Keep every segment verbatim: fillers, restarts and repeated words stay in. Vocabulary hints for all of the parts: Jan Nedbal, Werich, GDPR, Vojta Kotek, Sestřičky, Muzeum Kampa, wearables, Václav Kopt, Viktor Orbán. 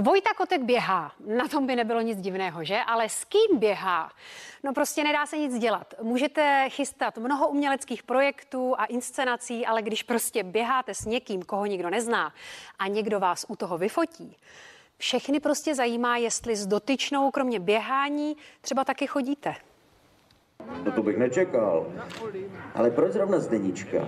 Vojta Kotek běhá, na tom by nebylo nic divného, že? Ale s kým běhá? No prostě nedá se nic dělat. Můžete chystat mnoho uměleckých projektů a inscenací, ale když prostě běháte s někým, koho nikdo nezná a někdo vás u toho vyfotí, všechny prostě zajímá, jestli s dotyčnou, kromě běhání, třeba taky chodíte. No to bych nečekal, ale proč zrovna Zdeníčka?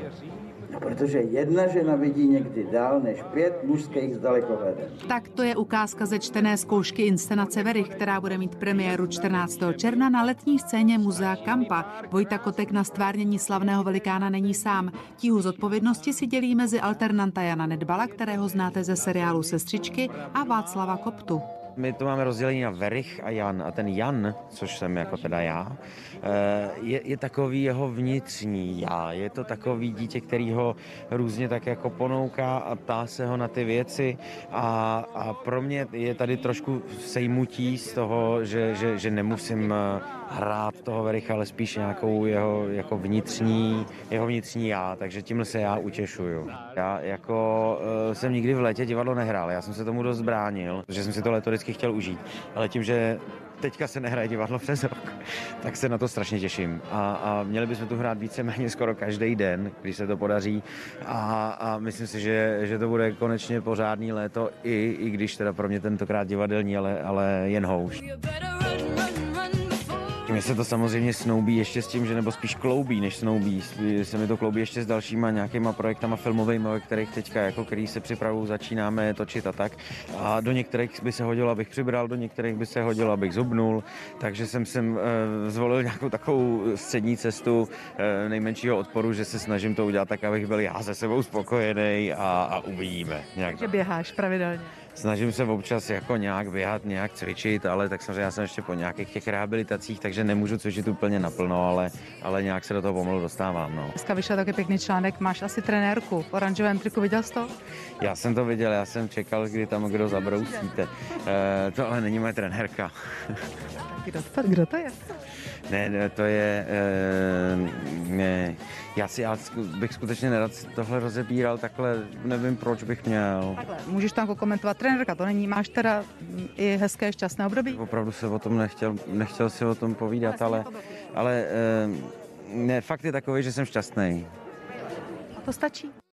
No, protože jedna žena vidí někdy dál než pět mužských z dalekohledu. Tak to je ukázka ze čtené zkoušky inscenace Werich, která bude mít premiéru čtrnáctého června na letní scéně muzea Kampa. Vojta Kotek na stvárnění slavného velikána není sám. Tíhu zodpovědnosti si dělí mezi alternanta Jana Nedbala, kterého znáte ze seriálu Sestřičky, a Václava Koptu. My to máme rozdělení na Werich a Jan. A ten Jan, což jsem jako teda já, je, je takový jeho vnitřní já. Je to takový dítě, který ho různě tak jako ponouká a ptá se ho na ty věci. A, a pro mě je tady trošku sejmutí z toho, že, že, že nemusím hrát toho Wericha, ale spíš nějakou jeho jako vnitřní, jeho vnitřní já. Takže tímhle se já utěšuju. Já jako jsem nikdy v létě divadlo nehrál. Já jsem se tomu dost bránil, že jsem si to leto chtěl užít, ale tím, že teďka se nehraje divadlo přes rok, tak se na to strašně těším. A, a měli bychom tu hrát víceméně skoro každý den, když se to podaří. A, a myslím si, že, že to bude konečně pořádný léto, i, i když teda pro mě tentokrát divadelní, ale, ale jen houšť. Mně se to samozřejmě snoubí ještě s tím, že nebo spíš kloubí, než snoubí. Se mi to kloubí ještě s dalšíma nějakýma projektama filmovými, o kterých teďka, jako který se připravují, začínáme točit a tak. A do některých by se hodilo, abych přibral, do některých by se hodilo, abych zubnul. Takže jsem, jsem e, zvolil nějakou takovou střední cestu e, nejmenšího odporu, že se snažím to udělat tak, abych byl já se sebou spokojený a, a uvidíme. Takže běháš pravidelně? Snažím se občas jako nějak běhat, nějak cvičit, ale tak samozřejmě já jsem ještě po nějakých těch rehabilitacích, takže nemůžu cvičit úplně naplno, ale, ale nějak se do toho pomalu dostávám. No. Dneska vyšel taky pěkný článek, máš asi trenérku v oranžovém triku, viděl jsi to? Já jsem to viděl, já jsem čekal, kdy tam kdo zabrousíte. E, to ale není moje trenérka. Kdo, kdo to je? Ne, to je... E, ne. Já si já bych skutečně nerad tohle rozebíral, takhle nevím, proč bych měl. Takhle, můžeš tam komentovat, trenérka to není, máš teda i hezké šťastné období? Opravdu se o tom nechtěl, nechtěl si o tom povídat, ale, ale ne, fakt je takový, že jsem šťastný. A to stačí.